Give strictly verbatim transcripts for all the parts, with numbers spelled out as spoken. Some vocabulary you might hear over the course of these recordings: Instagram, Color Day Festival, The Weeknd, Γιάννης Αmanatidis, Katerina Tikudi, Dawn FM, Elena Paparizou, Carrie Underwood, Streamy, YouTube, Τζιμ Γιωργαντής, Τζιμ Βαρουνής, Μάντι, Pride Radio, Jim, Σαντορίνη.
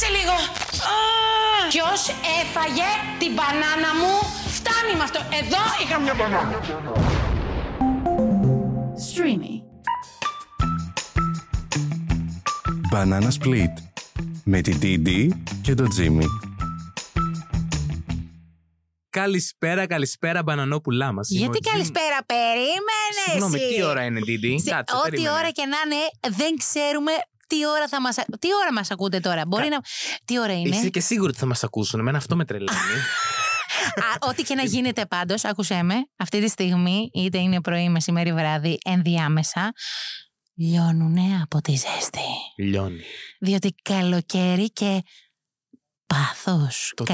Κάτσε λίγο. Ποιος έφαγε την μπανάνα μου? Φτάνει με αυτό. Εδώ είχα μια μπανάνα. Streamy. Banana Split. Με την Τίντι και τον Τζίμι. Καλησπέρα, καλησπέρα, μπανανόπουλά μας. Γιατί καλησπέρα, περίμενε. Συγγνώμη, τι ώρα είναι, Τίντι? Σε... Κάτσε, ό,τι περίμενε. Ώρα και να είναι, δεν ξέρουμε τι ώρα θα μας... Τι ώρα μας ακούτε τώρα, μπορεί Κα... να... Τι ώρα είναι? Είσαι και σίγουρη ότι θα μας ακούσουν, εμένα αυτό με τρελαίνει. Α, ό,τι και να γίνεται πάντως, άκουσέ με, αυτή τη στιγμή, είτε είναι πρωί, μεσημέρι, βράδυ, ενδιάμεσα, λιώνουνε από τη ζέστη. Λιώνει. Διότι καλοκαίρι και... Πάθος. Το,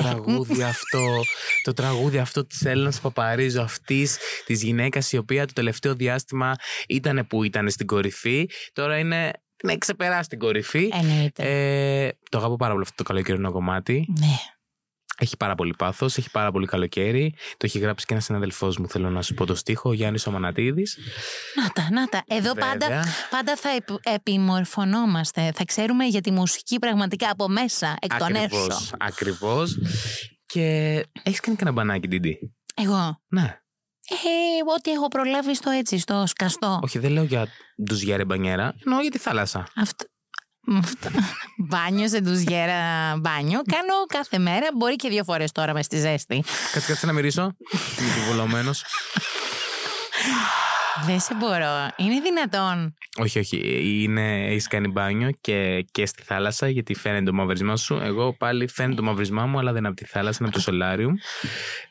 το τραγούδι αυτό της Έλενας Παπαρίζου, αυτής της γυναίκας η οποία το τελευταίο διάστημα ήταν που ήταν στην κορυφή, τώρα είναι να ξεπεράσει την κορυφή. Ε, το αγαπώ πάρα πολύ αυτό το καλοκαιρινό κομμάτι. Ναι. Έχει πάρα πολύ πάθος, έχει πάρα πολύ καλοκαίρι. Το έχει γράψει και ένας συναδελφός μου, θέλω να σου πω το στίχο, ο Γιάννης Αmanatidis. Να τα, να τα. Εδώ πάντα, πάντα θα επιμορφωνόμαστε. Θα ξέρουμε για τη μουσική πραγματικά από μέσα, εκ των έσω. Ακριβώς, ακριβώς. Και έχεις κάνει κανένα μπανάκι, Τίντι? Εγώ? Ναι. Ε, ό,τι έχω προλάβει στο έτσι, στο σκαστό. Όχι, δεν λέω για ντουζιέρε μπανιέρα, εννοώ για τη θάλασσα. Αυτό. Μπάνιο σε ντουζιέρα μπάνιο. Κάνω κάθε μέρα, μπορεί και δύο φορές τώρα μες στη ζέστη. Κάτσε, κάτσε να μυρίσω. Είμαι επιβολωμένος. Δεν σε μπορώ. Είναι δυνατόν? Όχι, όχι. Έχεις κάνει μπάνιο και, και στη θάλασσα, γιατί φαίνεται το μαυρισμά σου. Εγώ πάλι φαίνεται το μαυρισμά μου, αλλά δεν είναι από τη θάλασσα, είναι από το σολάριουμ.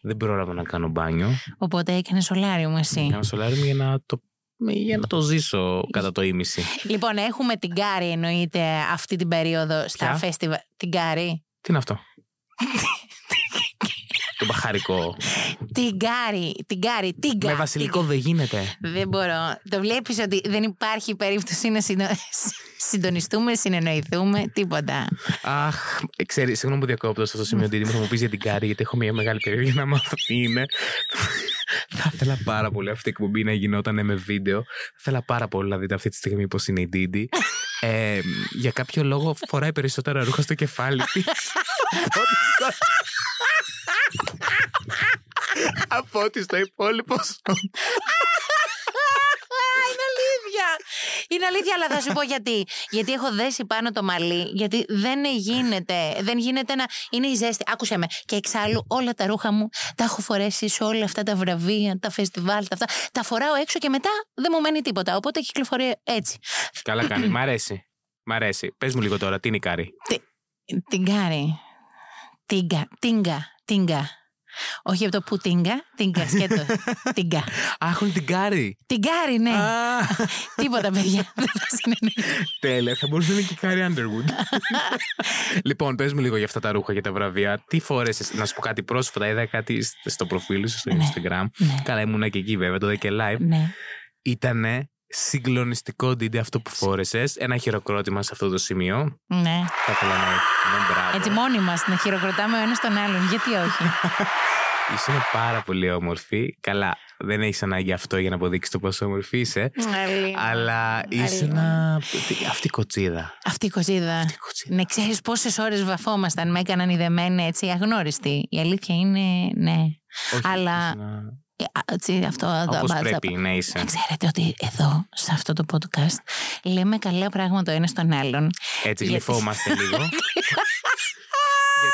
Δεν πρόλαβα να κάνω μπάνιο. Οπότε έκανε σολάριουμ εσύ? Κάνω σολάριουμ για να το. Για να το ζήσω κατά το ίμιση. Λοιπόν, έχουμε την Κάρι, εννοείται, αυτή την περίοδο στα φεστιβάλ. Την Κάρι. Τι είναι αυτό? Το μπαχαρικό. Την Κάρι, την Κάρι, την Κάρι. Με βασιλικό δεν γίνεται. Δεν μπορώ. Το βλέπεις ότι δεν υπάρχει περίπτωση να συντονιστούμε, συνεννοηθούμε, τίποτα. Αχ, ξέρεις, συγγνώμη που διακόπτω σε αυτό το σημείο, Τίντι, θα μου πεις για την Κάρι, γιατί έχω μια μεγάλη περιέργεια να μάθω τι είναι. Θα ήθελα πάρα πολύ αυτή η εκπομπή να γινόταν με βίντεο. Θα ήθελα πάρα πολύ να δείτε αυτή τη στιγμή πώς είναι η Τίντι. Ε, για κάποιο λόγο φοράει περισσότερα ρούχα στο κεφάλι της. Από ό,τι στο υπόλοιπο σώμα. Είναι αλήθεια. Είναι αλήθεια, αλλά θα σου πω γιατί. Γιατί έχω δέσει πάνω το μαλλί, γιατί δεν γίνεται. Δεν γίνεται να. Είναι η ζέστη. Άκουσε με. Και εξάλλου όλα τα ρούχα μου τα έχω φορέσει σε όλα αυτά τα βραβεία, τα φεστιβάλ, τα αυτά. Τα φοράω έξω και μετά δεν μου μένει τίποτα. Οπότε κυκλοφορεί έτσι. Καλά κάνει. Μ' αρέσει. Μ' αρέσει. Πες μου λίγο τώρα, τι είναι η Κάρι? Την Κάρι. Τίγκα. Τίγκα. Τίγκα. Όχι από το που τίγκα, τίγκα, σκέτο. Τίγκα. Άχουν την Κάρι. Την Κάρι, ναι. Τίποτα, παιδιά. Δεν θα συνεννοηθώ. Τέλεια, θα μπορούσε να είναι και η Carrie Underwood. Λοιπόν, πες μου λίγο για αυτά τα ρούχα, για τα βραβεία. Τι φορέσες? Να σου πω κάτι πρόσφατα. Είδα κάτι στο προφίλ σου, στο Instagram. Καλά, ήμουνα και εκεί, βέβαια, το είδα και live. Ήτανε συγκλονιστικό, Τίντι, αυτό που φόρεσες. Ένα χειροκρότημα σε αυτό το σημείο. Ναι. Θα ήθελα να. Έτσι, μόνοι μας να χειροκροτάμε ο ένας τον άλλον. Γιατί όχι? Είσαι πάρα πολύ όμορφη. Καλά, δεν έχεις ανάγκη αυτό για να αποδείξεις το πόσο όμορφη είσαι. Μαλή. Αλλά είσαι ένα. Αυτή η κοτσίδα. Αυτή η κοτσίδα. Ναι, ξέρεις πόσες ώρες βαφόμασταν. Με έκαναν ιδεμένη έτσι αγνώριστη. Η αλήθεια είναι ναι. Όχι, αλλά. Να... Έτσι, αυτό, όπως τα, πρέπει τα, να είσαι. Ξέρετε ότι εδώ, σε αυτό το podcast, λέμε καλά πράγματα ο ένας στον άλλον. Έτσι γλυφόμαστε γιατί... λίγο.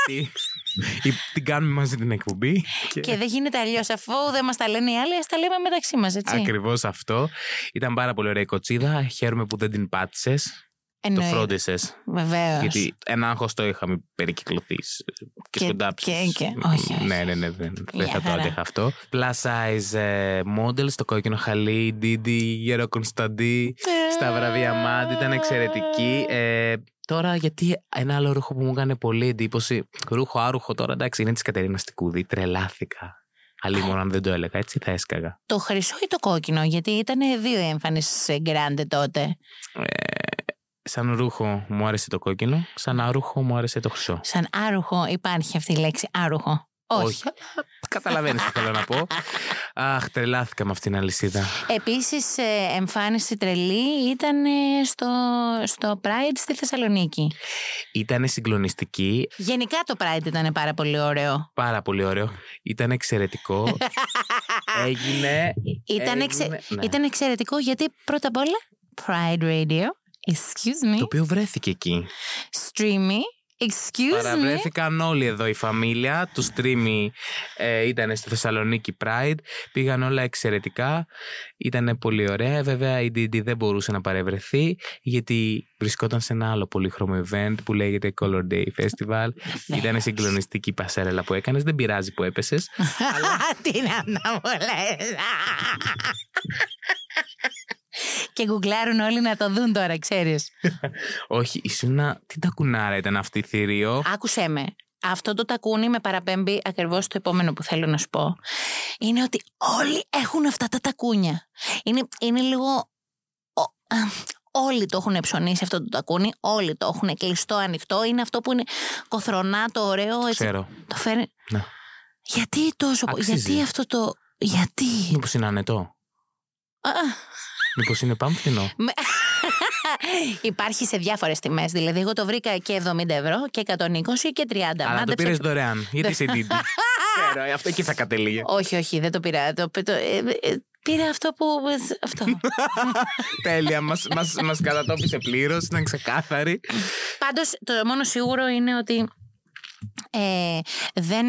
Γιατί την κάνουμε μαζί την εκπομπή. Και, και δεν γίνεται αλλιώς. Αφού δεν μας τα λένε οι άλλοι, ας τα λέμε μεταξύ μας, έτσι. Ακριβώς αυτό. Ήταν πάρα πολύ ωραία η κοτσίδα. Χαίρομαι που δεν την πάτησες. Εννοεί. Το φρόντισες. Βεβαίως. Γιατί ένα άγχος το είχαμε περικυκλωθεί και σκοντάψεις. Και, και, όχι, όχι. Ναι, ναι, ναι. Δεν ναι, θα χαρά. Το άντεχα αυτό. Plus size model στο κόκκινο χαλί, Τίντι, Γέρο Κωνσταντή, στα βραβεία Μάντι, ήταν εξαιρετική. Ε, τώρα, γιατί ένα άλλο ρούχο που μου έκανε πολύ εντύπωση, ρούχο άρουχο τώρα, εντάξει, είναι της Κατερίνας Τικούδη, τρελάθηκα. Αλλήμον, αν δεν το έλεγα, έτσι θα έσκαγα. Το χρυσό ή το κόκκινο, γιατί ήταν δύο έμφανες γκράντε τότε. Ε, Σαν ρούχο μου άρεσε το κόκκινο, σαν άρουχο μου άρεσε το χρυσό. Σαν άρουχο υπάρχει αυτή η λέξη, άρουχο? Όχι. Όχι. Καταλαβαίνεις τι θέλω να πω. Αχ, τρελάθηκα με αυτήν την αλυσίδα. Επίσης, ε, εμφάνιση τρελή ήταν στο, στο Pride στη Θεσσαλονίκη. Ήταν συγκλονιστική. Γενικά το Pride ήταν πάρα πολύ ωραίο. Πάρα πολύ ωραίο. Ήταν εξαιρετικό. Έγινε. Ήταν, εξε... ναι. ήταν εξαιρετικό γιατί πρώτα απ' όλα Pride Radio. Excuse me. Το οποίο βρέθηκε εκεί. Streamy. Excuse Παραβρέθηκαν me. Όλοι εδώ η φαμίλια. Του Streamy ε, ήταν στη Θεσσαλονίκη Pride. Πήγαν όλα εξαιρετικά. Ήταν πολύ ωραία. Βέβαια η ντι ντι δεν μπορούσε να παρευρεθεί, γιατί βρισκόταν σε ένα άλλο πολύχρωμο event που λέγεται Color Day Festival. Ήταν συγκλονιστική πασαρέλα που έκανες. Δεν πειράζει που έπεσες. Τι να μου λες. Και γκουγκλάρουν όλοι να το δουν τώρα, ξέρεις. Όχι, ήσουν. Τι τακουνάρα ήταν αυτή η θηρίο. Άκουσέ με. Αυτό το τακούνι με παραπέμπει ακριβώς στο επόμενο που θέλω να σου πω. Είναι ότι όλοι έχουν αυτά τα τακούνια. Είναι, είναι λίγο. Ο, α, όλοι το έχουν ψωνίσει αυτό το τακούνι. Όλοι το έχουν κλειστό, ανοιχτό. Είναι αυτό που είναι κοθρονά, το ωραίο. Έτσι, ξέρω. Το φέρνει. Ναι. Γιατί τόσο. Αξίζει. Γιατί αυτό το. Γιατί. Μήπως είναι ανετό. Α, μήπως είναι πάμφθινο. Υπάρχει σε διάφορες τιμές. Δηλαδή, εγώ το βρήκα και εβδομήντα ευρώ και εκατόν είκοσι και τριάντα. Αλλά μάντεψε... το πήρες δωρεάν. Γιατί σε ντύτη. Ξέρω, αυτό εκεί θα κατέληγε. Όχι, όχι, δεν το πήρα. Το... Πήρα αυτό που. Αυτό. Τέλεια. Μας, μας, μας κατατόπισε πλήρως. Ήταν ξεκάθαρη. Πάντως, το μόνο σίγουρο είναι ότι ε, δεν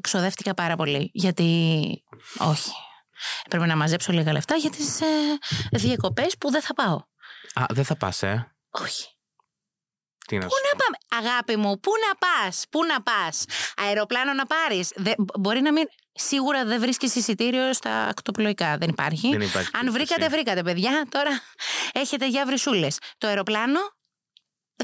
ξοδεύτηκα πάρα πολύ. Γιατί. Όχι. Πρέπει να μαζέψω λίγα λεφτά για τις ε, διακοπές που δεν θα πάω. Α, δεν θα πας, ε. Όχι. Τι να πού να πάμε, αγάπη μου, πού να πας, πού να πας. Αεροπλάνο να πάρεις. Δε, μπορεί να μην... Σίγουρα δεν βρίσκεις εισιτήριο στα ακτοπλοϊκά. Δεν υπάρχει. Δεν υπάρχει. Αν βρήκατε, βρήκατε, παιδιά. Τώρα έχετε για βρυσούλες. Το αεροπλάνο...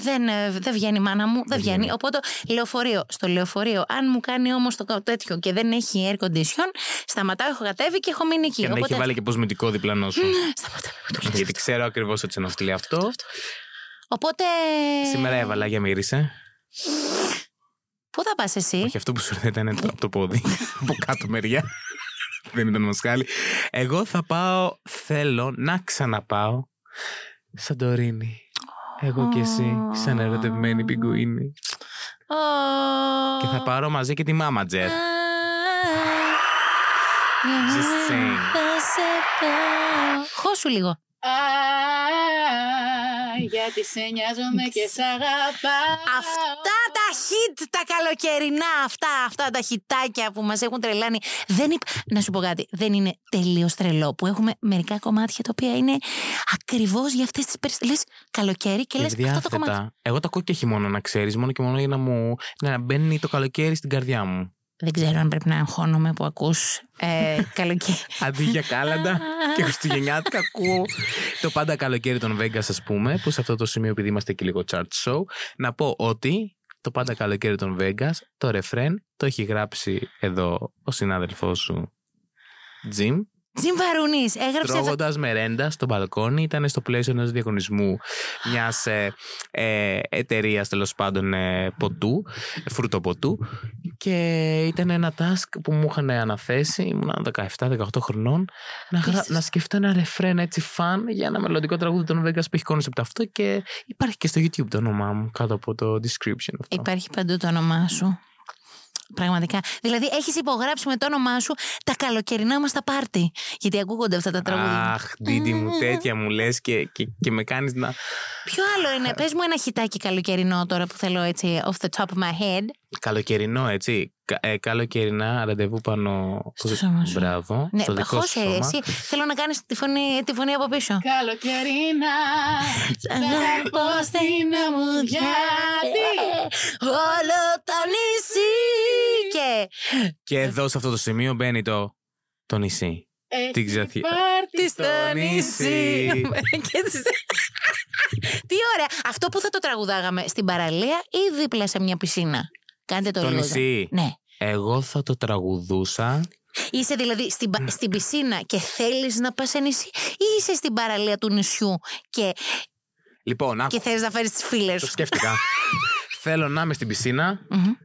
Δεν, δεν βγαίνει μάνα μου, δεν, δεν βγαίνει. βγαίνει. Οπότε λεωφορείο. Στο λεωφορείο, αν μου κάνει όμως το τέτοιο και δεν έχει air condition, σταματάω, έχω κατέβει και έχω μείνει εκεί. Και να οπότε... έχει βάλει και κοσμητικό διπλανό σου. Σταματάω. Γιατί ξέρω ακριβώς ότι σε ναυτιλεί αυτό. αυτό, αυτό. Οπότε. Σήμερα έβαλα για μύρισε. Πού θα πας εσύ? Όχι, αυτό που σου λέει ήταν από το πόδι. Από κάτω μεριά. Δεν ήταν μασχάλη. Εγώ θα πάω, θέλω να ξαναπάω Σαντορίνη. Εγώ και εσύ, σαν ερωτευμένοι πιγκουίνοι. Και θα πάρω μαζί και τη μάμα Τζερ. Just sing. Χώσου λίγο. Γιατί σε νοιάζομαι και σ' αγαπάω. Αυτά τα hit τα καλοκαιρινά, αυτά, αυτά τα χιτάκια που μας έχουν τρελάνει. Δεν υπ... Να σου πω κάτι, δεν είναι τελείως τρελό που έχουμε μερικά κομμάτια τα οποία είναι ακριβώς για αυτές τις περιστάσεις. Λες καλοκαίρι και λες αυτό το κομμάτι. Εγώ τα ακούω και χειμώνα, να ξέρεις, μόνο και μόνο για να μου να μπαίνει το καλοκαίρι στην καρδιά μου. Δεν ξέρω αν πρέπει να αγχώνομαι που ακούς ε, καλοκαίρι. Αντί για κάλαντα και χριστουγεννιάτικα ακούω το πάντα καλοκαίρι των Vegas, ας πούμε, που σε αυτό το σημείο, επειδή είμαστε και λίγο chart show, να πω ότι το πάντα καλοκαίρι των Vegas, το ρεφρέν, το έχει γράψει εδώ ο συνάδελφός σου Jim. Τζιμ Βαρουνής, έγραψε. Τρώγοντας θα... μερέντα στο μπαλκόνι, ήταν στο πλαίσιο ενός διαγωνισμού μιας ε, ε, εταιρείας, τέλος πάντων, ε, ποτού, φρουτοποτού. Και ήταν ένα task που μου είχαν αναθέσει, ήμουν δεκαεπτά δεκαοκτώ χρονών, να, γρα... να σκεφτώ ένα ρεφρέν έτσι φαν για ένα μελλοντικό τραγούδι των Vegas που έχει κόνισεπτ από αυτό. Και υπάρχει και στο YouTube το όνομά μου κάτω από το description. Αυτό. Υπάρχει παντού το όνομά σου. Πραγματικά. Δηλαδή, έχεις υπογράψει με το όνομά σου τα καλοκαιρινά μας τα πάρτι. Γιατί ακούγονται αυτά τα τραγούδια. Αχ, Ντίτι μου, τέτοια μου λες και, και, και με κάνεις να. Ποιο άλλο είναι, πες μου ένα χιτάκι καλοκαιρινό τώρα που θέλω έτσι, off the top of my head. Καλοκαιρινό, έτσι. Κα, ε, καλοκαιρινά, ραντεβού πάνω. Στο σώμα σου. Μπράβο. Ναι, στο δικό σου σώμα. Εσύ, θέλω να κάνεις τη φωνή, τη φωνή από πίσω. Καλοκαιρινά, σαν πως στην αμμουδιά όλο το νησί. Και... και εδώ σε αυτό το σημείο μπαίνει το, το νησί. Την ξαθιά. Πάρτι στο νησί. Τι ωραία. Αυτό που θα το τραγουδάγαμε στην παραλία ή δίπλα σε μια πισίνα. Κάντε το, το νησί. Ναι. Εγώ θα το τραγουδούσα. Είσαι δηλαδή στην, στην πισίνα και θέλεις να πας σε νησί, ή είσαι στην παραλία του νησιού και, λοιπόν, και θέλεις να φέρεις τις φίλες. Το σκέφτηκα. Θέλω να είμαι στην πισίνα mm-hmm.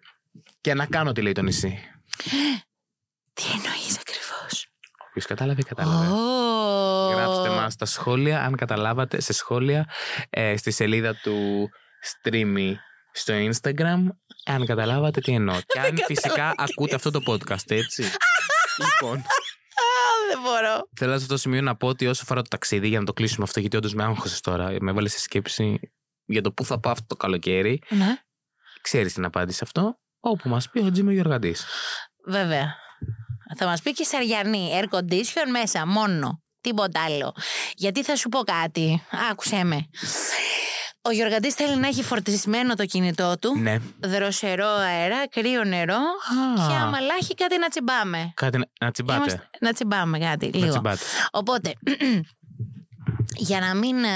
και να κάνω τι λέει το νησί. Τι εννοείς ακριβώς? Ποιος κατάλαβε, κατάλαβε. Oh. Γράψτε μας τα σχόλια, αν καταλάβατε, σε σχόλια ε, στη σελίδα του Streamy στο Instagram, αν καταλάβατε τι εννοώ. Και αν φυσικά ακούτε αυτό το podcast, έτσι. Λοιπόν. Δεν μπορώ. Θέλω σε αυτό το σημείο να πω ότι όσο αφορά το ταξίδι, για να το κλείσουμε αυτό, γιατί όντως με άγχωσες τώρα, με έβαλες σε σκέψη για το πού θα πάω αυτό το καλοκαίρι. Ναι. Ξέρεις την απάντηση αυτό, όπου μας πει ο Τζιμ ο Γιωργαντής. Βέβαια. Θα μας πει και Σαριανή, air condition μέσα, μόνο. Τίποτα άλλο. Γιατί θα σου πω κάτι. Άκουσέ με. Ο Γιωργαντής θέλει να έχει φορτισμένο το κινητό του. Ναι. Δροσερό αέρα, κρύο νερό. Α, και αμαλάχη κάτι να τσιμπάμε. Κάτι να, να τσιμπάτε. Είμαστε, να τσιμπάμε κάτι λίγο. Να τσιμπάτε. Οπότε, για να μην ε,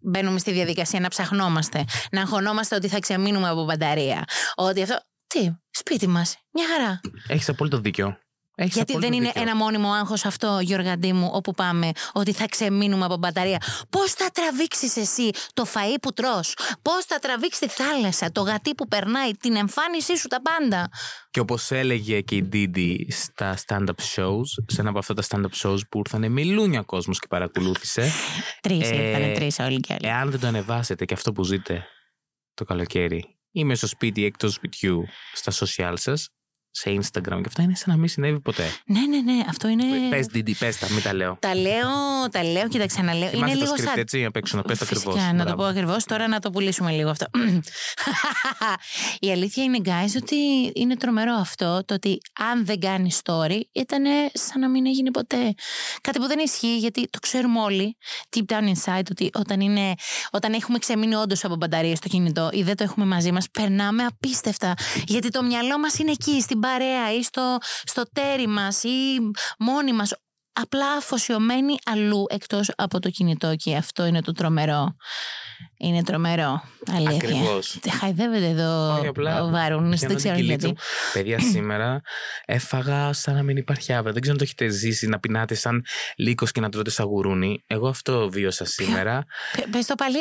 μπαίνουμε στη διαδικασία να ψαχνόμαστε, να αγχωνόμαστε ότι θα ξεμείνουμε από μπαταρία. Ότι αυτό. Τι, σπίτι μας. Μια χαρά. Έχεις απόλυτο δίκιο. Έχεις Γιατί δεν είναι δίκιο. Ένα μόνιμο άγχος αυτό, Γιωργαντή μου, όπου πάμε, ότι θα ξεμείνουμε από μπαταρία. Πώς θα τραβήξεις εσύ το φαΐ που τρως, πώς θα τραβήξεις τη θάλασσα, το γατί που περνάει, την εμφάνισή σου, τα πάντα. Και όπως έλεγε και η Ντίντι στα stand-up shows, σε ένα από αυτά τα stand-up shows που ήρθανε μιλούνια κόσμος και παρακολούθησε. Τρεις, ε, ήρθανε τρεις όλοι και όλοι. Εάν δεν το ανεβάσετε και αυτό που ζείτε το καλοκαίρι, είμαι στο σπίτι, εκτός σπιτιού, στα social σας, σε Instagram και αυτά, είναι σαν να μην συνέβη ποτέ. Ναι, ναι, ναι, αυτό είναι. Πες, Ντίντι, πες τα, μην τα λέω. Τα λέω, τα λέω και τα ξαναλέω. Θυμάστε είναι το λίγο σκριτ, έτσι, απ' έξω, να πες ακριβώς. Φυσικά, να το πω ακριβώς, τώρα να το πουλήσουμε λίγο αυτό. Η αλήθεια είναι, guys, ότι είναι τρομερό αυτό, το ότι αν δεν κάνεις story, ήταν σαν να μην έγινε ποτέ. Κάτι που δεν ισχύει, γιατί το ξέρουμε όλοι, deep down inside, ότι όταν, είναι, όταν έχουμε ξεμείνει όντως από μπαταρίες στο κινητό ή δεν το έχουμε μαζί μας, περνάμε απίστευτα. Γιατί το μυαλό μας είναι εκεί, στην παρέα ή στο, στο τέρι μας ή μόνοι μας, απλά αφοσιωμένοι αλλού εκτός από το κινητό, και αυτό είναι το τρομερό. Είναι τρομερό, αλήθεια. Ακριβώς. Χαϊδεύεται εδώ ο Βάρουνης, δεν ξέρω γιατί. Παιδιά, σήμερα έφαγα σαν να μην υπάρχει αύριο. Δεν ξέρω αν το έχετε ζήσει, να πεινάτε σαν λύκος και να τρώτε σαν γουρούνι. Εγώ αυτό βίωσα σήμερα. Πες το πάλι.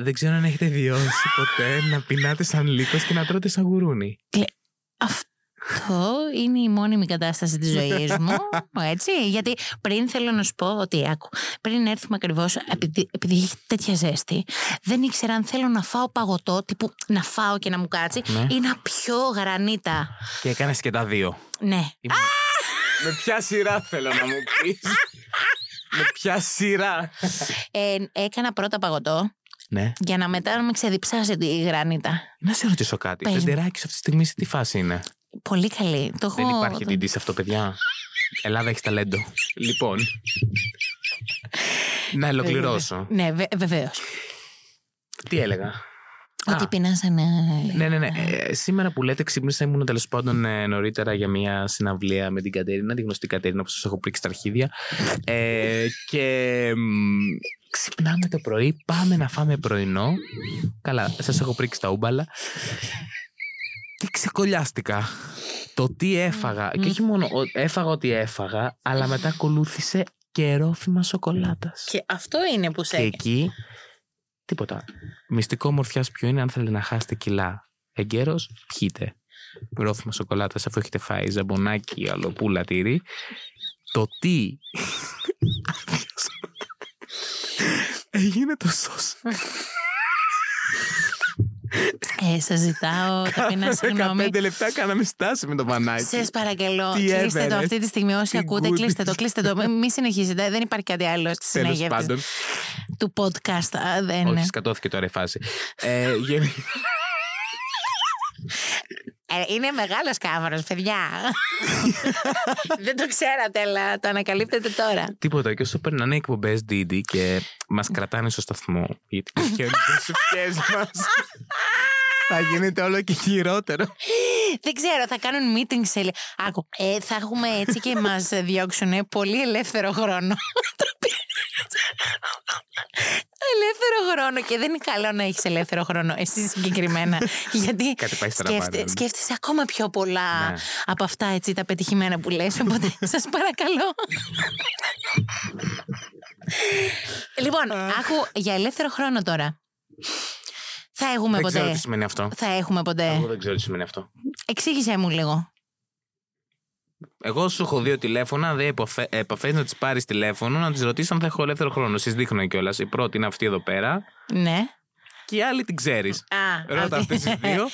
Δεν ξέρω αν έχετε βιώσει ποτέ να πεινάτε σαν λύκος και να τρώτε σαν γουρούνι. Αυτό είναι η μόνιμη κατάσταση της ζωής μου, έτσι, γιατί πριν θέλω να σου πω ότι, άκου, πριν έρθουμε ακριβώς, επειδή, επειδή είχε τέτοια ζέστη, δεν ήξερα αν θέλω να φάω παγωτό, τύπου να φάω και να μου κάτσει, ναι, ή να πιω γρανίτα. Και έκανες και τα δύο. Ναι. Είμαι... Με ποια σειρά θέλω να μου πεις. Με ποια σειρά. Ε, έκανα πρώτα παγωτό. Ναι. Για να μετά να με ξεδιψάσει η γρανίτα. Να σε ρωτήσω κάτι. Πεντεράκι, σε αυτή τη στιγμή σε τι φάση είναι? Πολύ καλή. Το δεν έχω... υπάρχει Ντίντι σε αυτό, παιδιά. Ελλάδα, έχει ταλέντο. Λοιπόν. Να ολοκληρώσω. Ναι, βε, βεβαίως. Τι έλεγα? Ότι πεινάσανε. Ναι, ναι, ναι. Ε, σήμερα που λέτε ξύπνησα, ήμουν τέλος πάντων ε, νωρίτερα για μια συναυλία με την Κατερίνα, τη γνωστή Κατερίνα που σας έχω πρίξει στα αρχίδια. Ε, και ε, ξυπνάμε το πρωί, πάμε να φάμε πρωινό. Καλά, σας έχω πρίξει τα ούμπαλα. Και ξεκολλιάστηκα. Το τι έφαγα. Mm. Και όχι μόνο έφαγα ότι έφαγα, αλλά μετά ακολούθησε κερόφημα σοκολάτας. Και αυτό είναι που σε. Και εκεί τίποτα. Μυστικό ομορφιάς ποιο είναι? Αν θέλετε να χάσετε κιλά εγκαίρως, πιείτε κερόφημα σοκολάτας αφού έχετε φάει ζαμπονάκι, αλοπούλα, τυρί. Το τι έγινε το σως. Ε, σας ζητάω ταπεινά συγγνώμη. δεκαπέντε λεπτά κάναμε στάση με το πανάκι. Σας παρακαλώ, τι κλείστε έβερες, το αυτή τη στιγμή. Όσοι ακούτε, goodies. κλείστε το, κλείστε το. Μην συνεχίζετε, δεν υπάρχει κάτι άλλο στη συνέχεια του podcast. Α, δεν... Όχι, σκατώθηκε τώρα η φάση. ε, γεν... Είναι μεγάλος κάβαρος, παιδιά. Δεν το ξέρατε, αλλά το ανακαλύπτετε τώρα. Τίποτα. Και όσο περνάνε εκπομπές, Ντίντι, και μας κρατάνε στο σταθμό, γιατί και όλες οι ευχές μας, θα γίνεται όλο και χειρότερο. Δεν ξέρω, θα κάνουν meeting σε... Άκου, ε, θα έχουμε έτσι και μας διώξουν πολύ ελεύθερο χρόνο. Ελεύθερο χρόνο, και δεν είναι καλό να έχεις ελεύθερο χρόνο εσύ συγκεκριμένα, γιατί σκέφτε, σκέφτεσαι ακόμα πιο πολλά, ναι, από αυτά, έτσι, τα πετυχημένα που λες, οπότε σας παρακαλώ. Λοιπόν, άκου, για ελεύθερο χρόνο τώρα. Θα έχουμε δεν ποτέ. Δεν ξέρω τι σημαίνει αυτό. Θα έχουμε ποτέ. Εγώ δεν ξέρω τι σημαίνει αυτό. Εξήγησέ μου λίγο. Εγώ σου έχω δύο τηλέφωνα, δεν υποφε... επαφές να τις πάρεις τηλέφωνο, να τις ρωτήσεις αν θα έχω ελεύθερο χρόνο. Σας δείχνω κιόλας. Η πρώτη είναι αυτή εδώ πέρα. Ναι. και η άλλη την ξέρεις. Ρώτα αυτές τις δύο.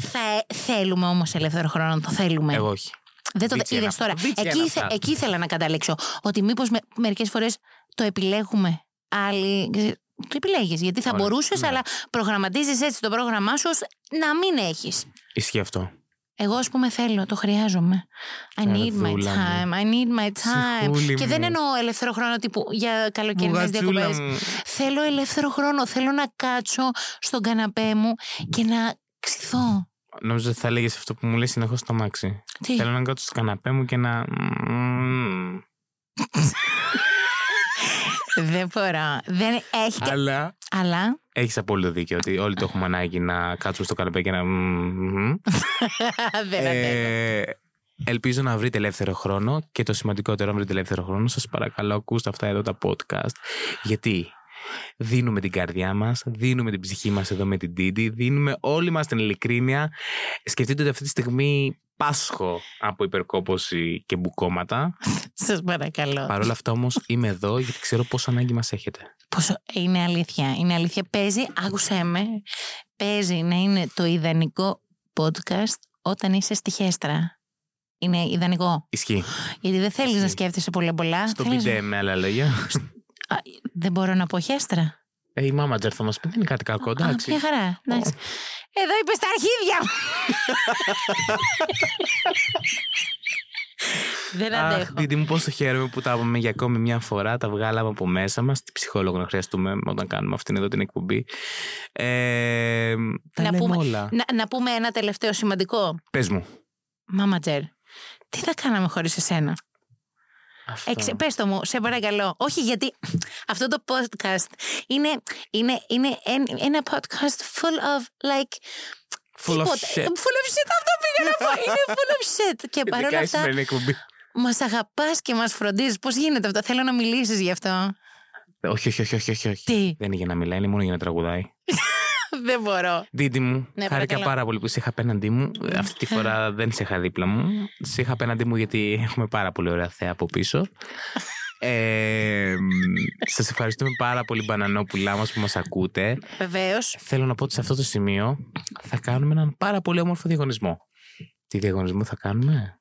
Θα θέλουμε όμως ελεύθερο χρόνο, το θέλουμε. Εγώ όχι. Δεν το είδες τώρα. Εκεί, θε, εκεί ήθελα να καταλήξω. Ότι μήπως με, μερικές φορές το επιλέγουμε. Άλλοι. Το επιλέγεις. Γιατί θα μπορούσες, ναι. αλλά προγραμματίζεις έτσι το πρόγραμμά σου να μην έχεις. Ισχύει αυτό. Εγώ, ας πούμε, θέλω, το χρειάζομαι. I need my time. I need my time. Συχούλη και μου. Δεν εννοώ ελεύθερο χρόνο τύπου για καλοκαιρινές διακοπές. Θέλω ελεύθερο χρόνο. Θέλω να κάτσω στον καναπέ μου και να ξυθώ. Νομίζω ότι θα λέγες αυτό που μου λες συνεχώς στο αμάξι. Τι? Θέλω να κάτσω στο καναπέ μου και να. Δεν μπορώ. Δεν έχει. Αλλά. Αλλά... Έχεις απόλυτο δίκιο ότι όλοι το έχουμε ανάγκη να κάτσουμε στο καναπέ και να. Δεν αντέχω. Ελπίζω να βρείτε ελεύθερο χρόνο και το σημαντικότερο, αν βρείτε ελεύθερο χρόνο, σας παρακαλώ, ακούστε αυτά εδώ τα podcast. Γιατί δίνουμε την καρδιά μας, δίνουμε την ψυχή μας εδώ με την Τίντι, δίνουμε όλη μας την ειλικρίνεια. Σκεφτείτε ότι αυτή τη στιγμή πάσχω από υπερκόπωση και μπουκώματα. Σας παρακαλώ. Παρ' όλα αυτά όμως είμαι εδώ γιατί ξέρω πόσο ανάγκη μας έχετε. Πόσο... Είναι αλήθεια, είναι αλήθεια. Παίζει, άκουσέ με, παίζει να είναι το ιδανικό podcast όταν είσαι στη χέστρα. Είναι ιδανικό. Ισχύει. Γιατί δεν θέλεις Ισχύει. να σκέφτεσαι πολλά πολλά. Στο θέλεις... πιντέ με άλλα λόγια. Α, δεν μπορώ να πω χέστρα. Ε, η μάνατζερ θα μας πει, δεν είναι κάτι κακό, εντάξει. Μια χαρά, εντάξει. Oh. Εδώ είπες τα αρχίδια μου. Δεν αντέχω. Αχ, Τίντι μου, πόσο χαίρομαι που τα είπαμε για ακόμη μια φορά. Τα βγάλαμε από μέσα μας. Τι ψυχόλογο να χρειαστούμε όταν κάνουμε αυτήν εδώ την εκπομπή. Ε, τα να λέμε πούμε, όλα. Να, να πούμε ένα τελευταίο σημαντικό. Πες μου. Μάνατζερ, τι θα κάναμε χωρίς εσένα. Εξε, πες το μου, σε παρακαλώ. Όχι, γιατί αυτό το podcast είναι, είναι, είναι ένα podcast full of like full of shit. Full of shit, αυτό πήγα να πω. Είναι full of shit. Και παρόλα αυτά μας αγαπάς και μας φροντίζεις. Πώς γίνεται αυτό, θέλω να μιλήσεις γι' αυτό. Όχι, όχι, όχι, όχι, όχι. Τι? Δεν είναι για να μιλάει, είναι μόνο για να τραγουδάει. Δεν μπορώ. Τίντι μου, ναι, χάρηκα πάρα πολύ που σε είχα απέναντί μου. Αυτή τη φορά δεν σε είχα δίπλα μου. Σε είχα απέναντί μου γιατί έχουμε πάρα πολύ ωραία θέα από πίσω. ε, σας ευχαριστούμε πάρα πολύ, μπανανόπουλά μας, που μας ακούτε. Βεβαίως. Θέλω να πω ότι σε αυτό το σημείο θα κάνουμε έναν πάρα πολύ όμορφο διαγωνισμό. Τι διαγωνισμό θα κάνουμε?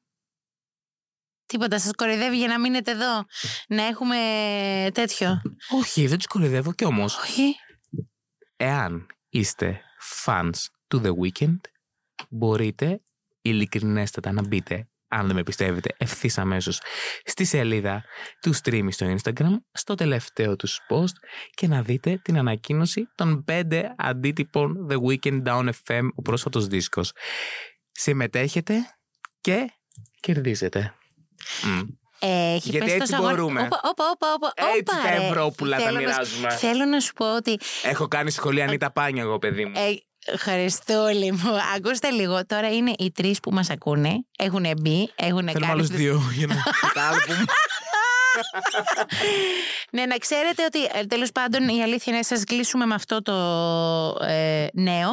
Τίποτα, σας κοροϊδεύει για να μείνετε εδώ. Να έχουμε τέτοιο. Όχι, δεν τους κοροϊδεύω κι όμως. Όχι. Εάν είστε fans του The Weeknd, μπορείτε ειλικρινέστατα να μπείτε, αν δεν με πιστεύετε, ευθύς αμέσως στη σελίδα του Streamy στο Instagram, στο τελευταίο τους post, και να δείτε την ανακοίνωση των πέντε αντίτυπων The Weeknd Dawn εφ εμ, ο πρόσφατος δίσκος. Συμμετέχετε και κερδίζετε. Mm. Έχει, γιατί έτσι μπορούμε. Όπα, όπα, όπα. Έτσι τα ευρωπούλα τα μοιράζουμε. Να, θέλω να σου πω ότι. Έχω κάνει σχολεία, αν τα πάνια, εγώ, παιδί μου. Ε, Χριστούλη μου, ακούστε λίγο. Τώρα είναι οι τρεις που μας ακούνε. Έχουν μπει, έχουν κάνει. Θέλω άλλους δύο για να κατάλαβουν. Ναι, να ξέρετε ότι τέλος πάντων η αλήθεια είναι σας κλείσουμε με αυτό το ε, νέο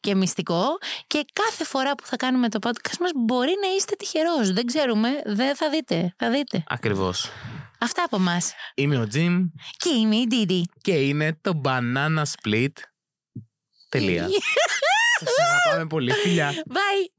και μυστικό, και κάθε φορά που θα κάνουμε το podcast μας μπορεί να είστε τυχερός. Δεν ξέρουμε, δεν θα δείτε, θα δείτε. Ακριβώς. Αυτά από μας. Είμαι ο Jim. Και είμαι η Τίντι. Και είναι το Banana Split. Τελεία. Σας αγαπάμε πολύ, φιλιά. Bye.